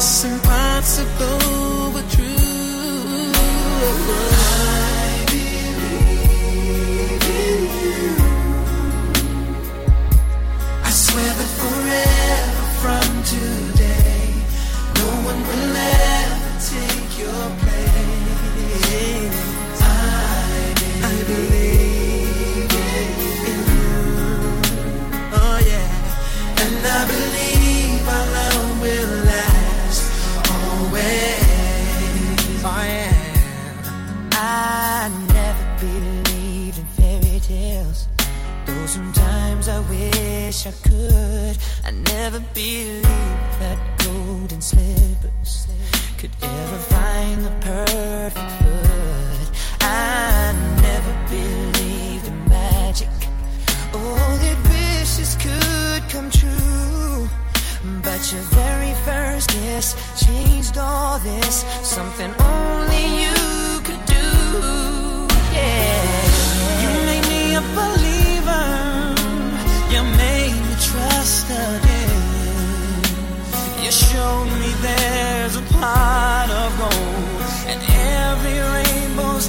It's impossible but true. I believe in you. I swear that forever from today, no one will ever take your place. I believe in you. Oh yeah, and I believe our love will last always. Oh yeah, I never believed in fairy tales, though sometimes I wish I could. I never believed that golden slippers could ever find the perfect foot. I never believed in magic. All that wishes could come true. But your very first kiss changed all this. Something only you could do. Yeah. You made me a believer. You made me trust again. You showed me there's a pot of gold, and every rainbow's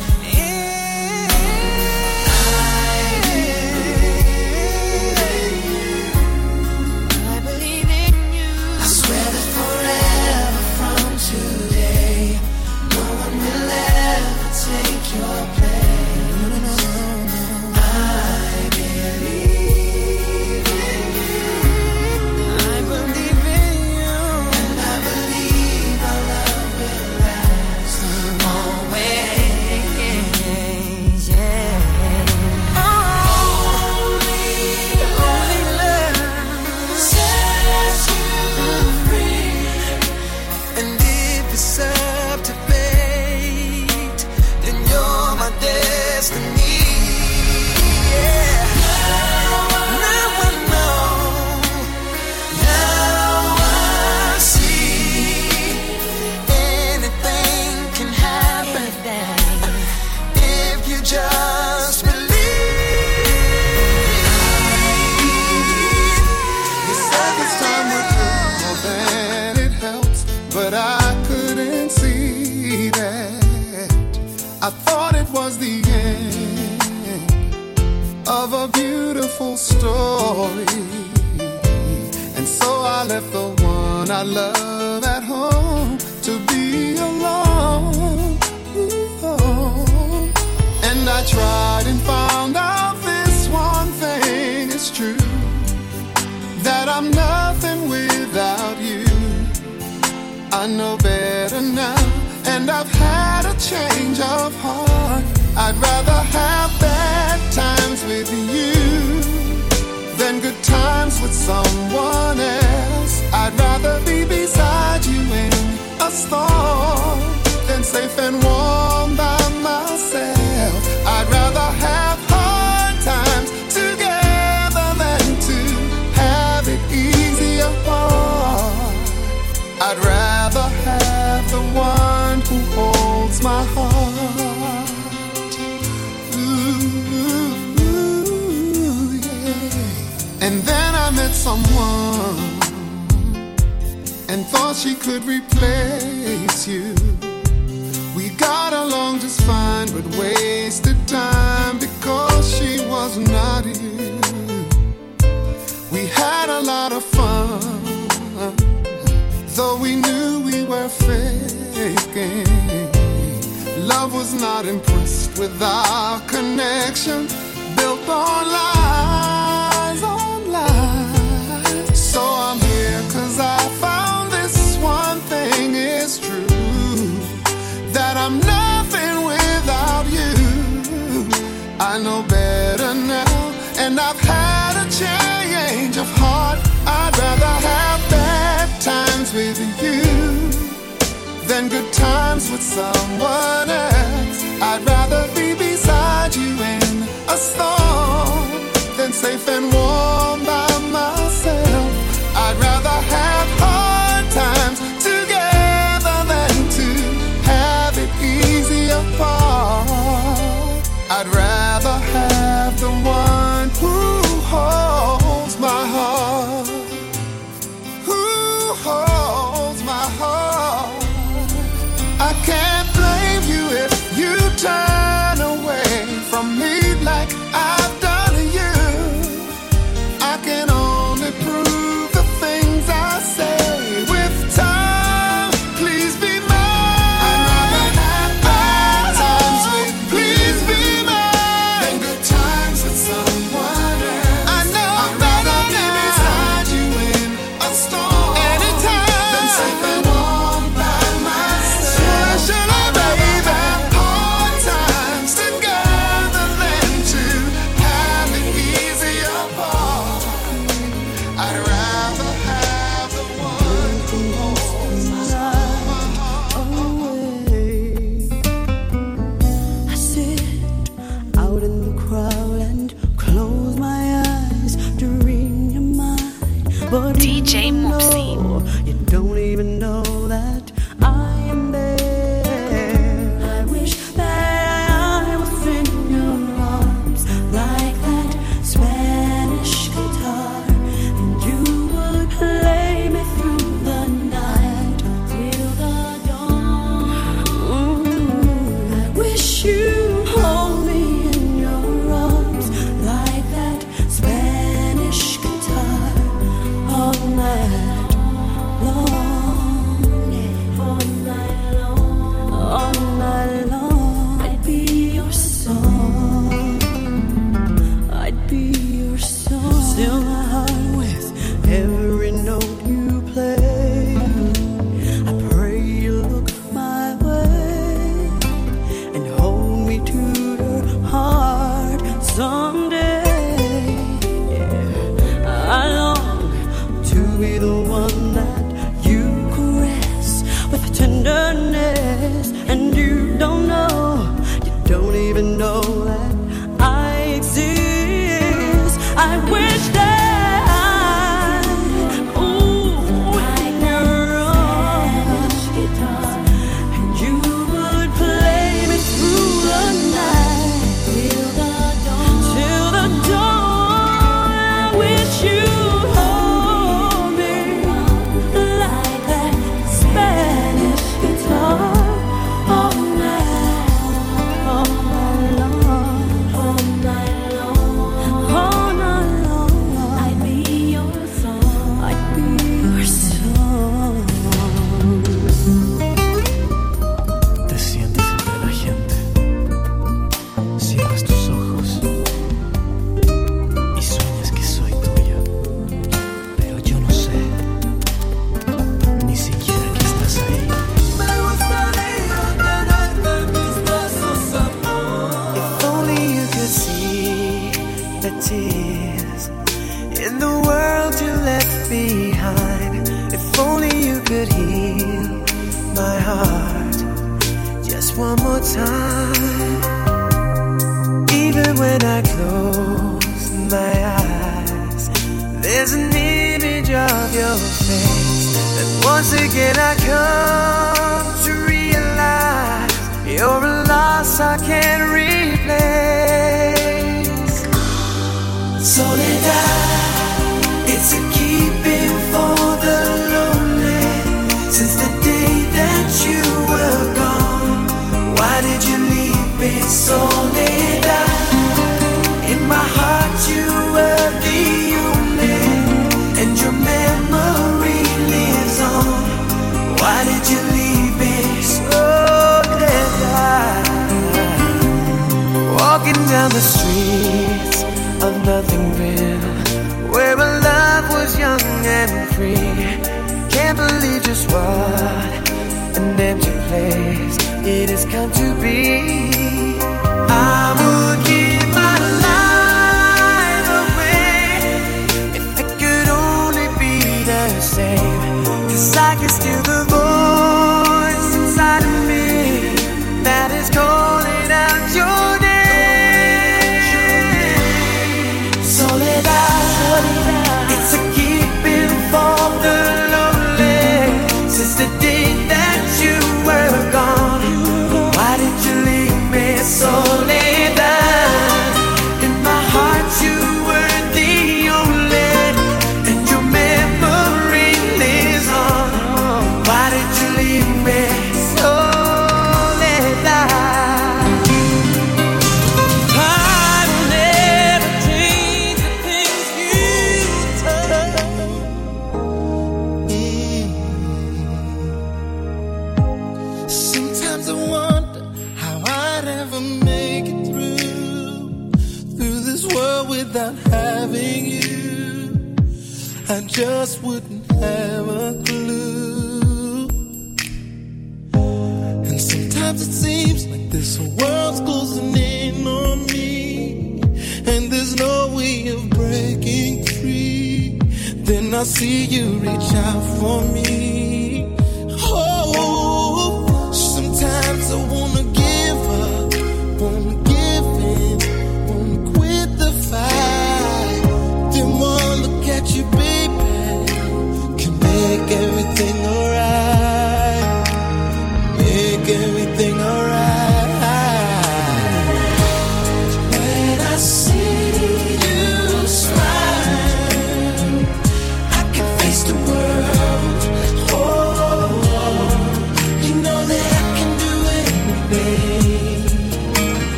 story. And so I left the one I love at home to be alone. Ooh. And I tried and found out this one thing is true, that I'm nothing without you. I know better now, and I've had a change of heart. I'd rather have bad times with you than good times with someone else. I'd rather be beside you in a storm than safe and warm by myself. I'd rather have hard times together than to have it easy apart. I'd rather have the one who holds my heart. And then I met someone and thought she could replace you. We got along just fine, but wasted time because she was not you. We had a lot of fun, though we knew we were faking. Love was not impressed with our connection, built on lies. So I'm here 'cause I found this one thing is true, that I'm nothing without you. I know better now, and I've had a change of heart. I'd rather have bad times with you than good times with someone else. I'd rather be beside you in a storm than safe and warm by myself. I'd rather have hard times together than to have it easy apart. I'd rather have the one who holds my heart. Who holds my heart. tenderness, and you don't even know that I exist. I wish that. And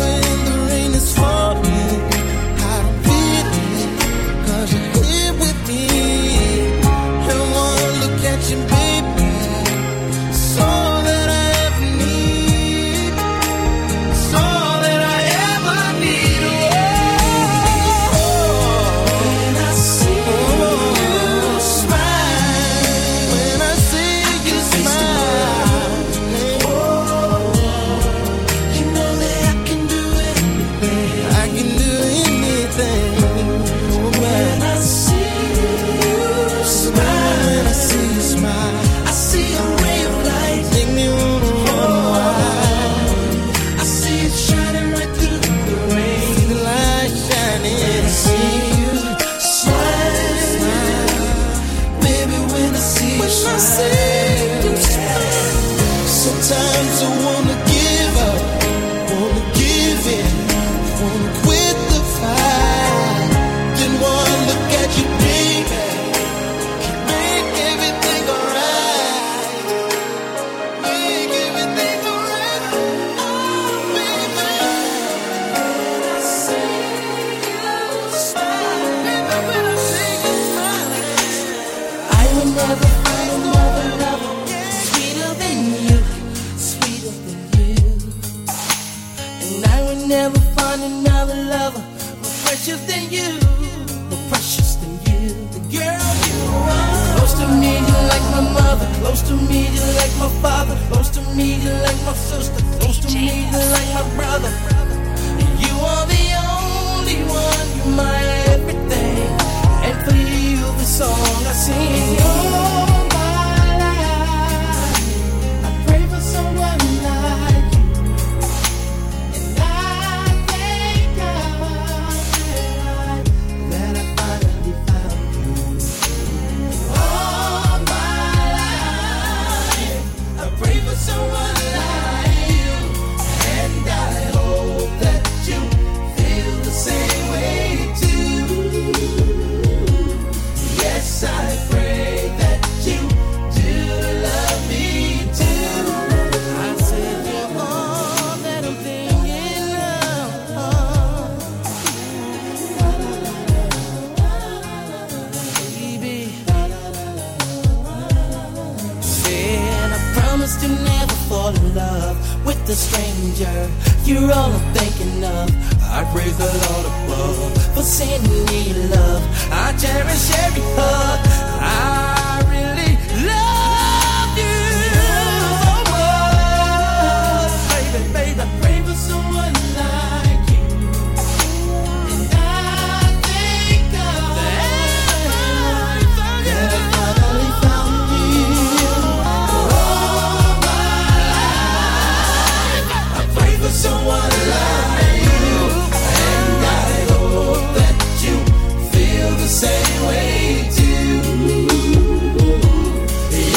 when the rain is falling, find another lover more precious than you, more precious than you. The girl you are. Close to me, you're like my mother. Close to me, you're like my father. Close to me, you're like my sister. Close to me, you're like my brother. And you are the only one. You're my everything. And for you, the song I sing. Oh. The stranger you're all I'm thinking of, I praise the Lord above for sending me love. I cherish every hug. I really love you so much, baby, baby. I pray for someone like you, and I think of that I finally found you. Someone like you, and I hope that you feel the same way too.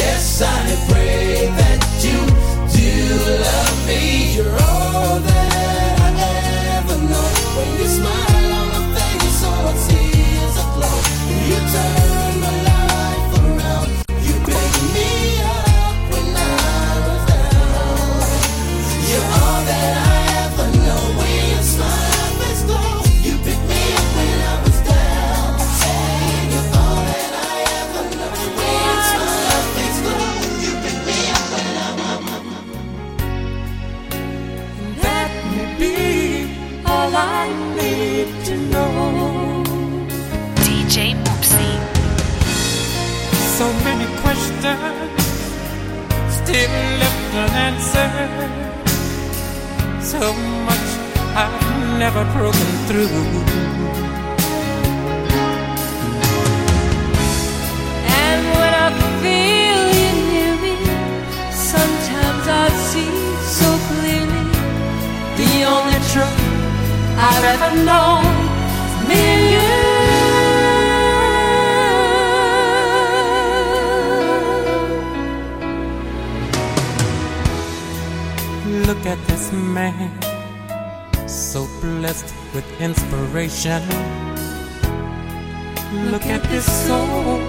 Yes, I pray that you do love me. You're all that I ever know. When you smile on my face, all I see is a glow. You turn my life around. You pick me up when I was down. You're all that I so many questions, still left unanswered. So much I've never broken through. And when I feel you near me, sometimes I see so clearly the only truth I've ever known is me and you. Look at this man, so blessed with inspiration. Look at this soul,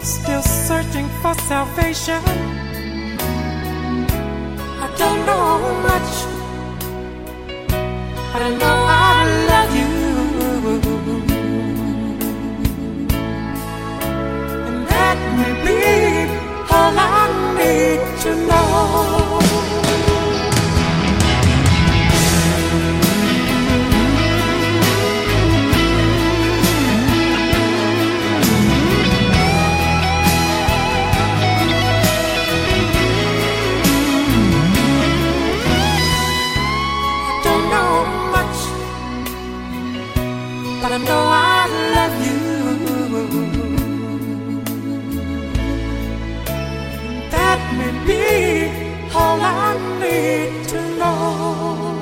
still searching for salvation. I don't know much, but I know I love you. And that may be all I need to know. I know I love you. That may be all I need to know.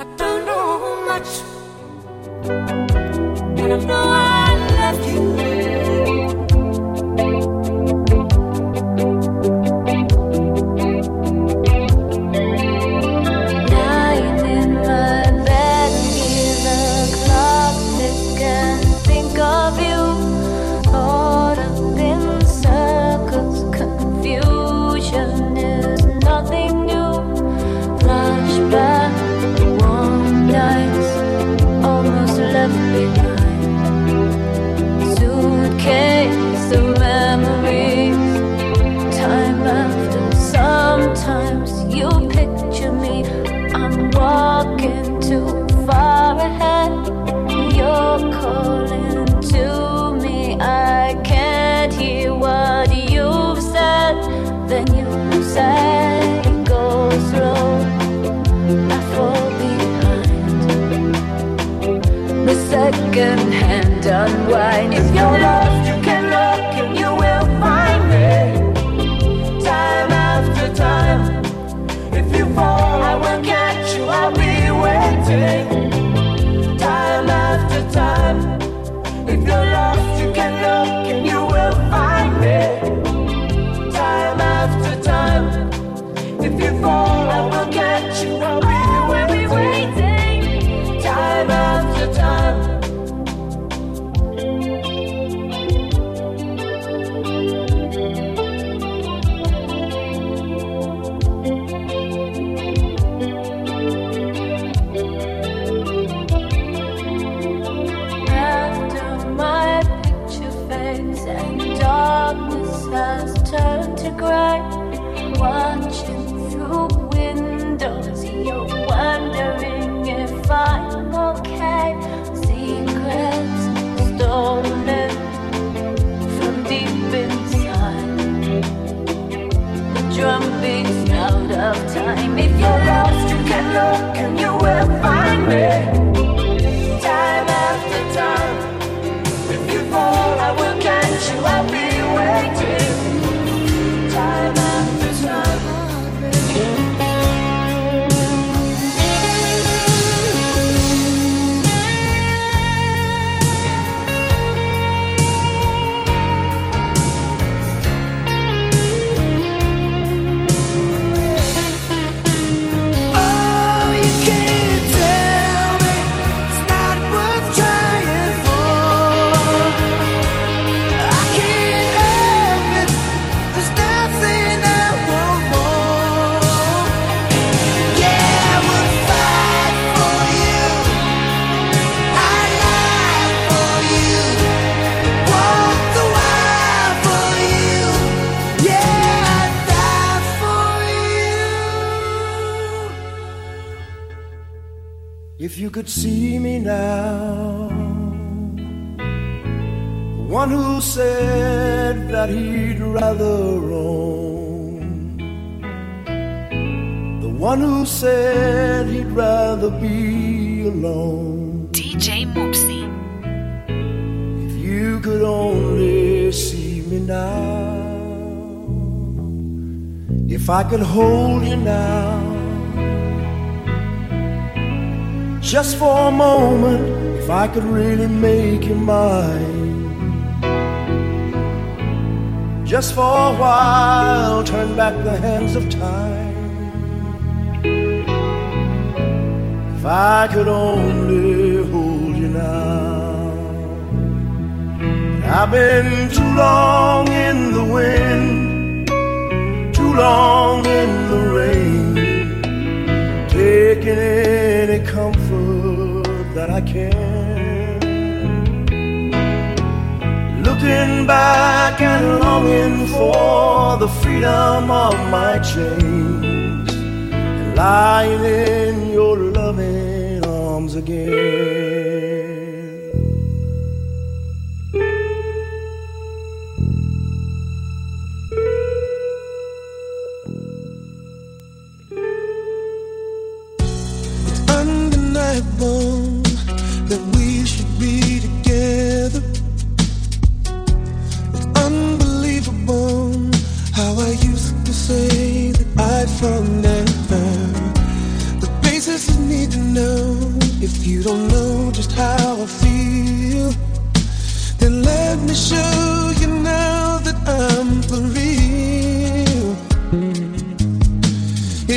I don't know much, but I know I love you. Back, one night, almost left behind. in hand, unwind. If you're lost, you can look and you will find me, time after time. If you fall, I will catch you, I'll be waiting, time after time. If you're lost, you can look and you will find me, time after time. If you fall, I will catch you, I'll be waiting, time after time. If you could see me now, the one who said that he'd rather roam, the one who said he'd rather be alone. DJ Mopsy. If you could only see me now, if I could hold you now, just for a moment, if I could really make you mine, just for a while, turn back the hands of time. If I could only hold you now. I've been too long in the wind, too long in the rain, taking any comfort that I can, looking back and longing for the freedom of my chains, and lying in your loving arms again. It's undeniable that we should be together. It's unbelievable how I used to say that I'd found never the basis I need to know. If you don't know just how I feel, then let me show you now that I'm for real.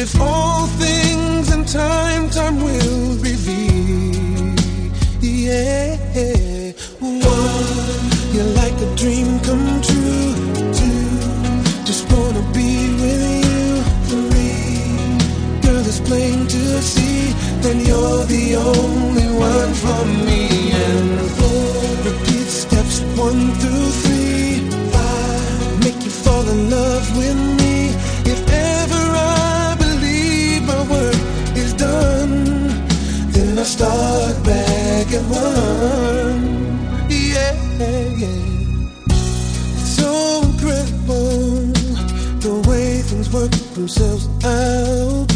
If all things in time will reveal. Yeah, one, you're like a dream come true. Two, just wanna be with you. Three, girl, it's plain to see that you're the only one for me. And four, repeat steps 1 through 3. Five, make you fall in love with me. If ever I believe my work is done, then I start back. One. Yeah. So incredible the way things work themselves out,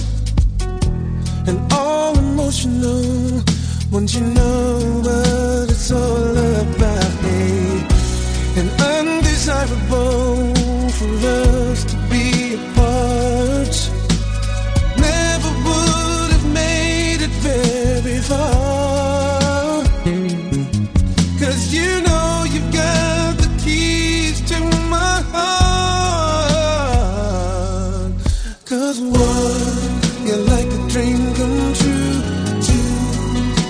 and all emotional once you know what it's it's all about me. And undesirable for us to be apart. Never would have made it very far, 'cause you know you've got the keys to my heart. 'Cause one, you're like a dream come true. Two,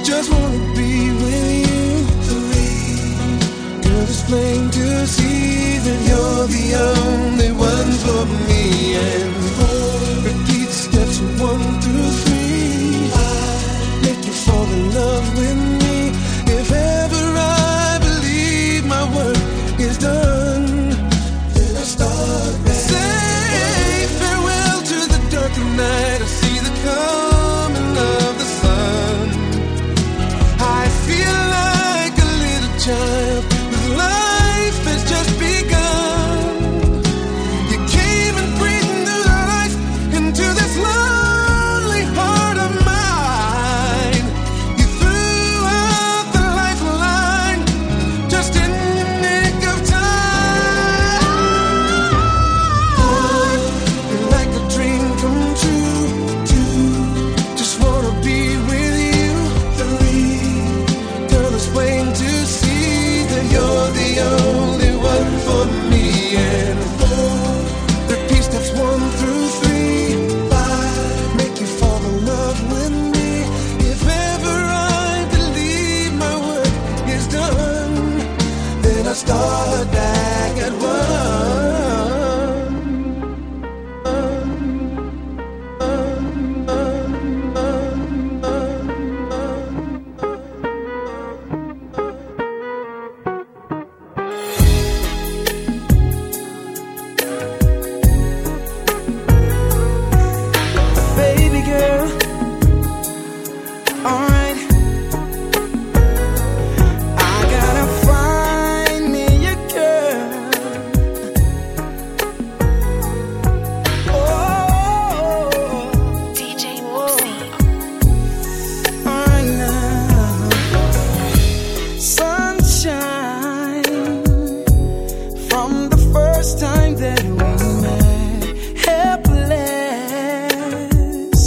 just wanna be with you. Three, girl, it's plain to see that you're the only one for me. And four, repeat steps 1 through 3. I make you fall in love with me. If ever I believe my work is done, then I start back. Say farewell to the dark night. I see the coming of the sun. I feel like a little child whose life has just begun. You came and breathed new life into this lonely heart of mine. You threw out the lifeline just in the nick of time. One, you're like a dream come true. Two, just wanna be with you. Three, girl, it's plain to see that you're the only one for me. And four, repeat steps 1 through 3. Five, make you fall in love with me. If ever I believe my work is done, then I start back at one. Baby girl, alright. I gotta find me a girl. Oh, DJ Whoopsie. Alright now. Sunshine from the first time that we met. Helpless,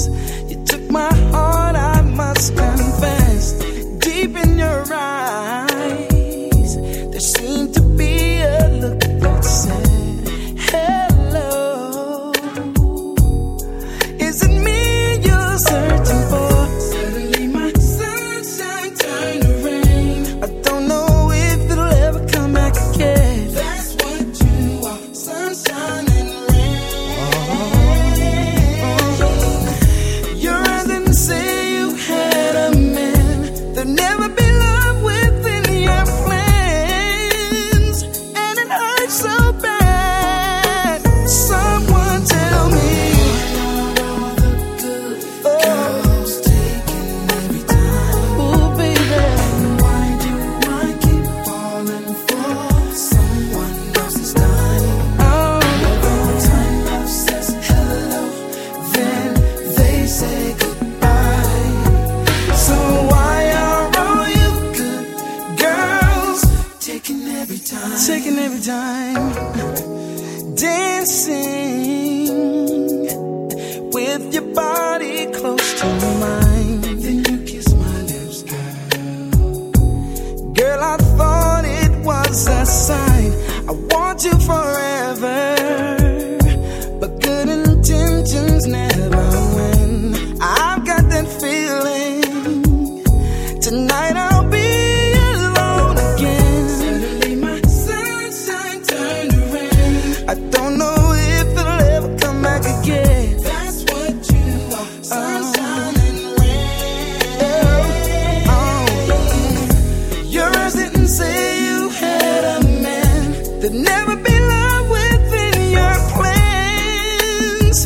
you took my heart, I must confess. Deep in your eyes, there seemed to be a look that said, hello. Is it me you're searching for? Suddenly my sunshine turned to rain. I don't know if it'll ever come back again. That's what you are, sunshine and rain. Your eyes didn't say you had a man. There'll never be love within your plans, and it hurts so bad. Someone tell me. Oh, baby. Why do I keep falling for someone else's time? Every time love says hello, then they say goodbye. So why are all you good girls taking every time? Taking every time, dancing with your body close to mine. Then you kiss my lips, girl. Girl, I thought it was a sign. I want you forever, but good intentions never win. I've got that feeling. Tonight I'll be alone again. Suddenly my sunshine turned to rain. I don't know if it'll ever come back again. That's what you are, sunshine and rain. Your eyes didn't say you had a man. There'd never be love within your plans,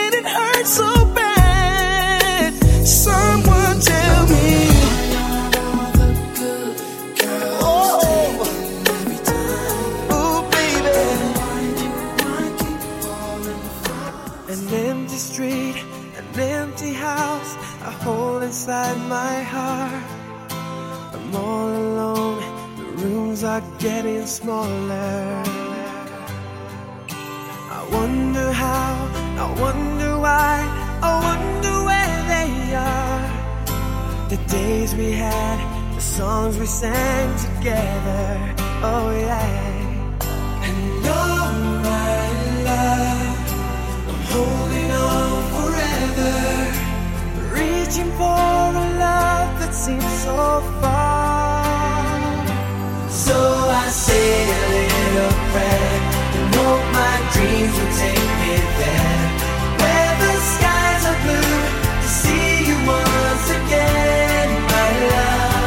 and it hurts so bad. Someone tell me. Oh, ooh, baby. An empty street, an empty house, a hole inside my heart. I'm all alone holes are getting smaller. I wonder how, I wonder why, I wonder where they are. The days we had, the songs we sang together, oh yeah. And all my life, I'm holding on forever, reaching for a love that seems so far. So I say a little prayer and hope my dreams will take me there, where the skies are blue, to see you once again, my love.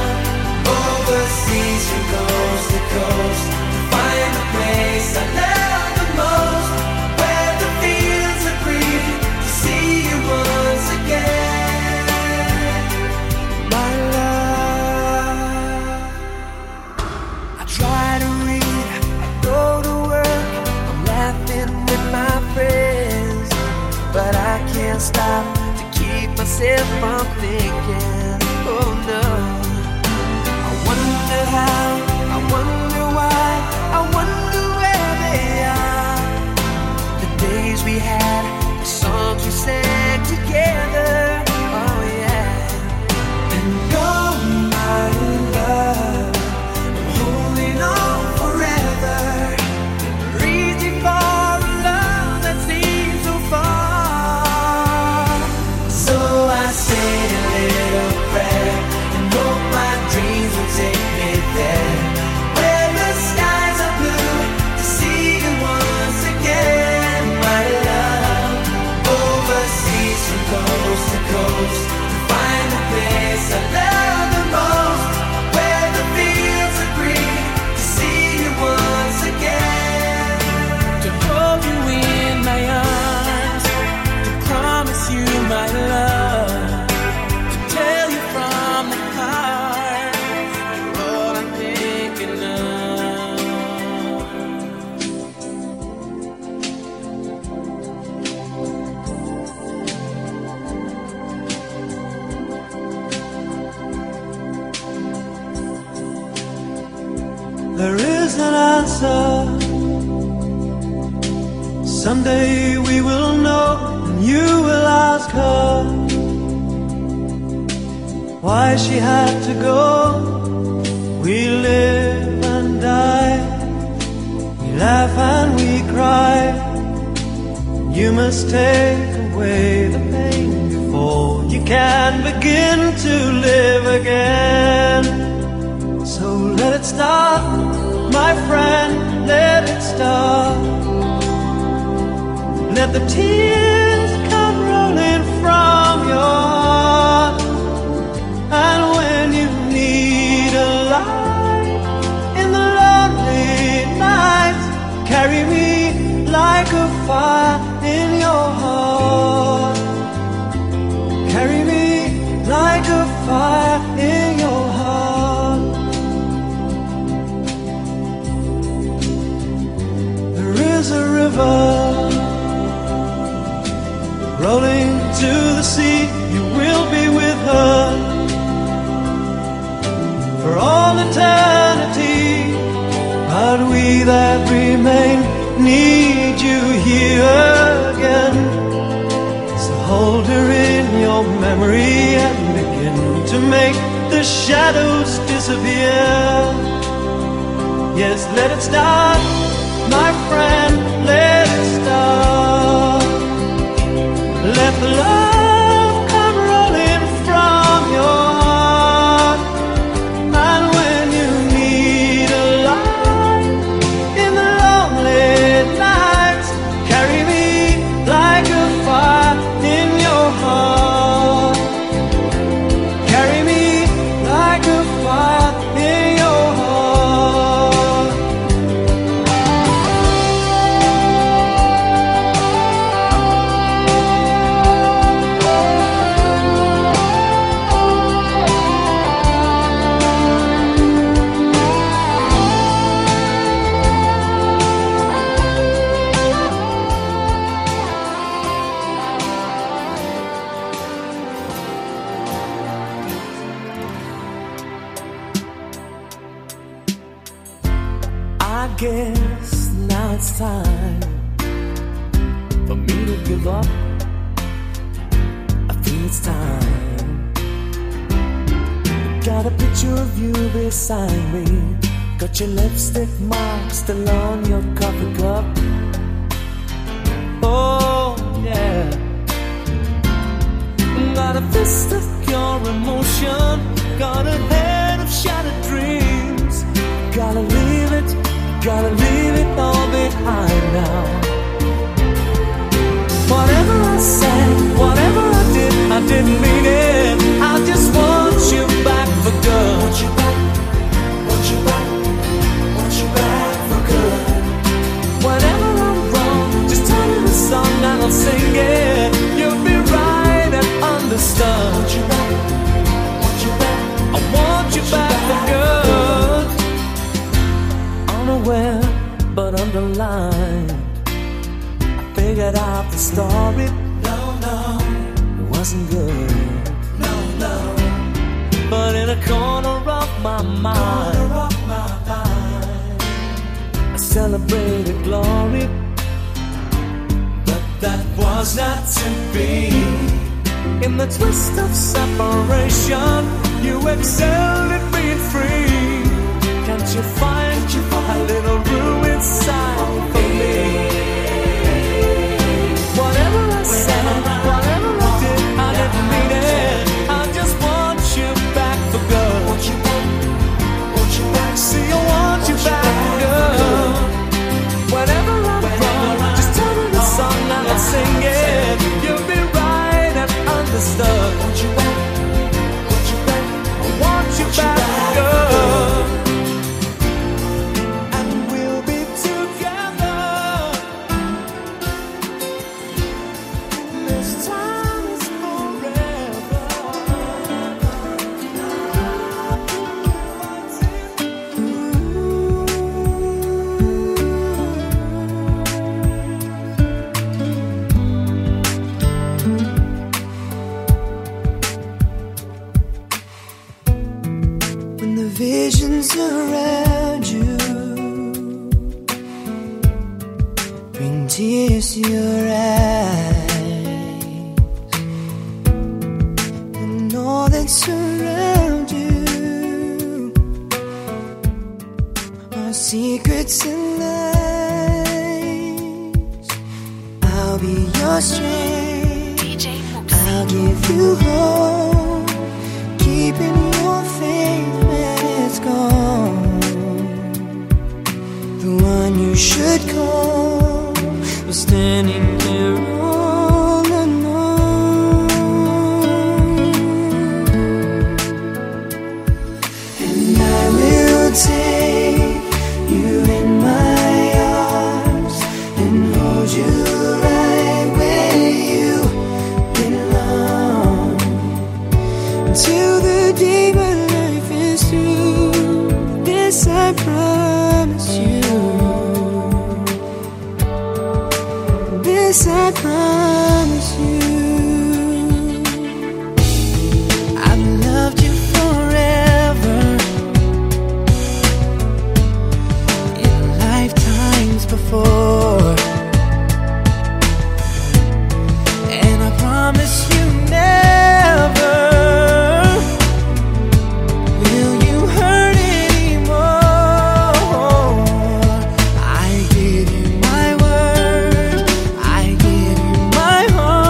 Overseas from coast to coast, to find the place I love the most, where the fields are green, to see you once again, my love. I try to read, I go to work, I'm laughing with my friends, but I can't stop to keep myself from thinking, oh no. I wonder how, I wonder why, I wonder where they are. The days we had, the songs we sang together, oh yeah. And oh my love, I'm holding on forever, reaching for a love that seems so far. So I say a little prayer and hope my dreams will take me there, where the skies are blue, to see you once again, my love. Overseas from coast to coast, to find the place I love the most, where the fields are green, to see you once again, to hold you in my arms, to promise you my love, to tell you from the heart all I'm thinking of. There is an answer. Someday we will know, and you will ask her why she had to go. We live and die, we laugh and we cry. You must take away the pain before you can begin to live again. So let it start, my friend, let it start. Let the tears come rolling from your heart. And when you need a light in the lonely nights, carry me like a fire in your heart. Carry me like a fire in your heart. A river rolling to the sea, you will be with her for all eternity, but we that remain need you here again. So hold her in your memory and begin to make the shadows disappear. Yes, let it start, my friend, let it start. Let the love come rolling from your heart. And when you need a light in the lonely nights, carry me like a fire in your heart. Carry me like a fire in your heart. I guess now it's time for me to give up. I think it's time. Got a picture of you beside me. Got your lipstick mark still on your coffee cup. Oh yeah. Got a fist of your emotion. Got a head of shattered dreams. Gotta leave it. Gotta leave it all behind now. Whatever I said, whatever I didn't mean it. I just want you back for good. Want you back, want you back, want you back for good. Whenever I'm wrong, just tell me the song and I'll sing it. You'll be right and understood. Want you back, want you back, I want you back for good. Unaware, but underlined, I figured out the story. No, no, it wasn't good. No, no. But in a corner of my mind, I celebrated glory. But that was not to be. In the twist of separation, you excelled at being free. Can't you find a little room inside for me? Whatever I said, whatever I did, I didn't mean it. I just want you back for good. Want you back, want you back. See, I want you back for good. Whenever I'm wrong, just tell me the song and I'll sing it. You'll be right and understood. Want you back, want you back. I want you back for good. Visions around you bring tears to your eyes, and all that's around you are secrets and lies. I'll be your strength, DJ, I'll give you hope, keeping your faith. Gone. The one you should call was standing there all alone. And I will take you in my arms and hold you right where you belong until the day my life is through. I promise you. This I promise you. I've loved you forever, in lifetimes before, and I promise you never. My heart.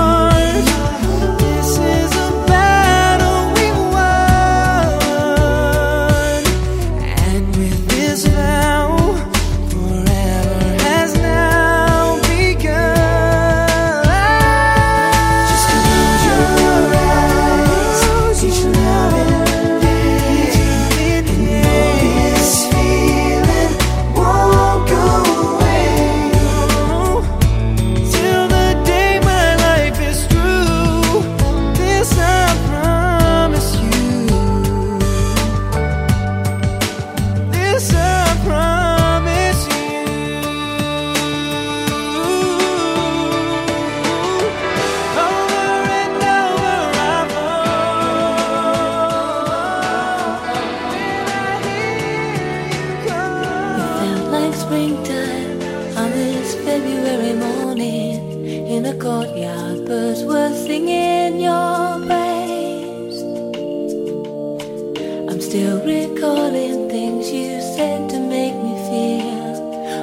Still recalling things you said to make me feel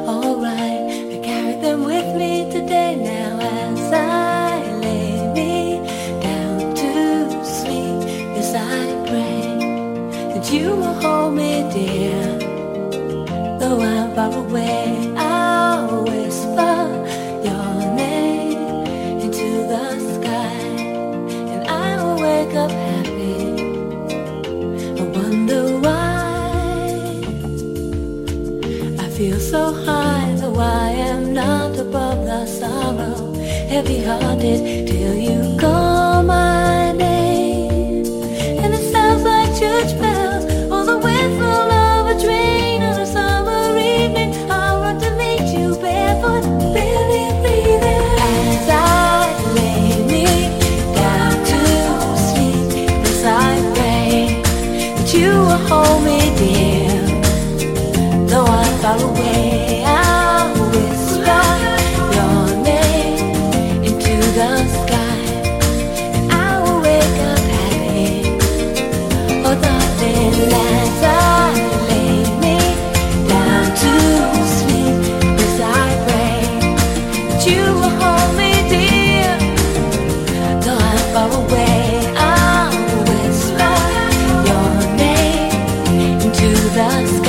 alright. I carry them with me today now as I lay me down to sleep. Yes, I pray that you will hold me dear, though I'm far away. I'll whisper your name into the sky, and I will wake up happy. Feel so high, though I am not above the sorrow. Heavy-hearted till you call my name, and it sounds like church bells or the whistle of a train on a summer evening. I'll run to meet you barefoot, barely breathing, as I lay me down to sleep. As I pray that you will hold me dear. Though I'm far away, I'll whisper your name into the sky, and I will wake up happy. Oh darling, as I lay me down to sleep, as I pray that you will hold me dear. Though I'm far away, I'll whisper your name into the sky.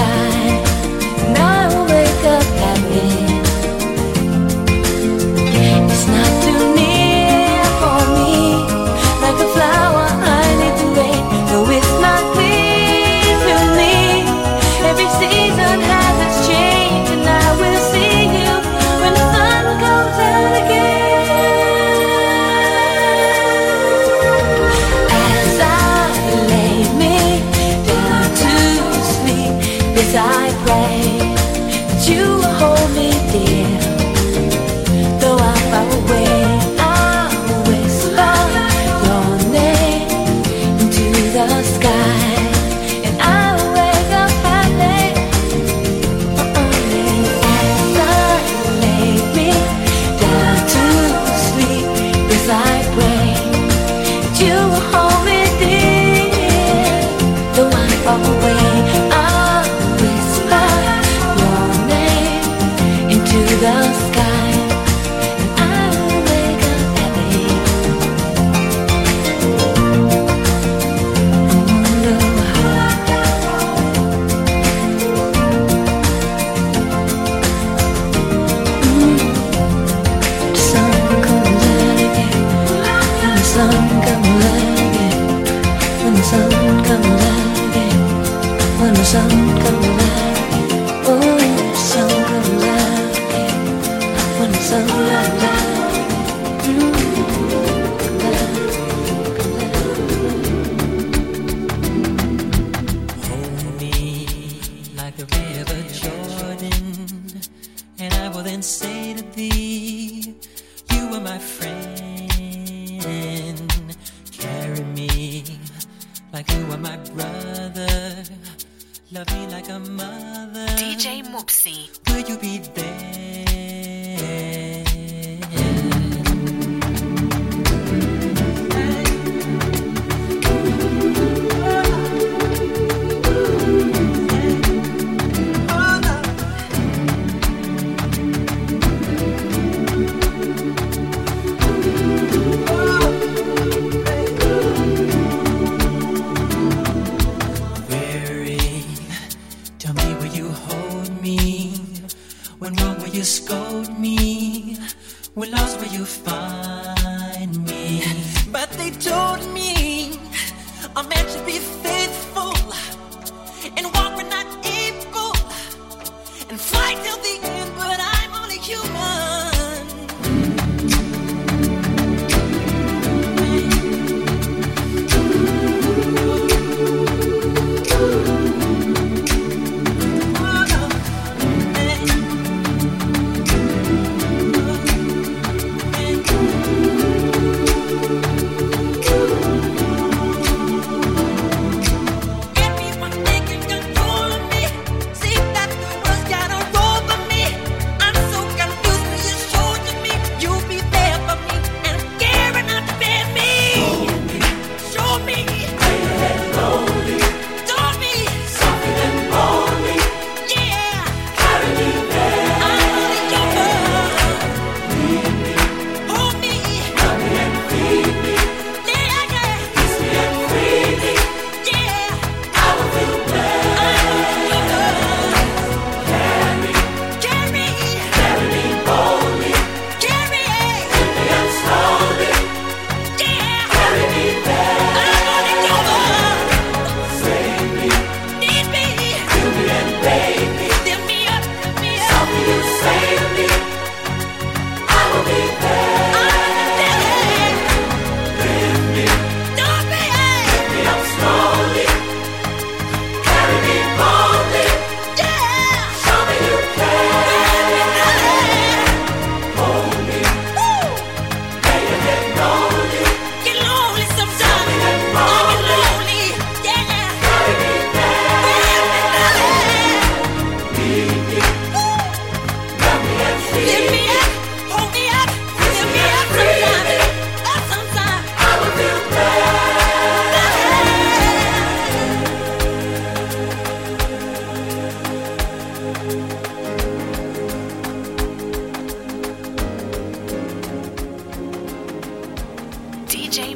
DJ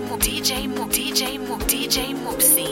Moopsy.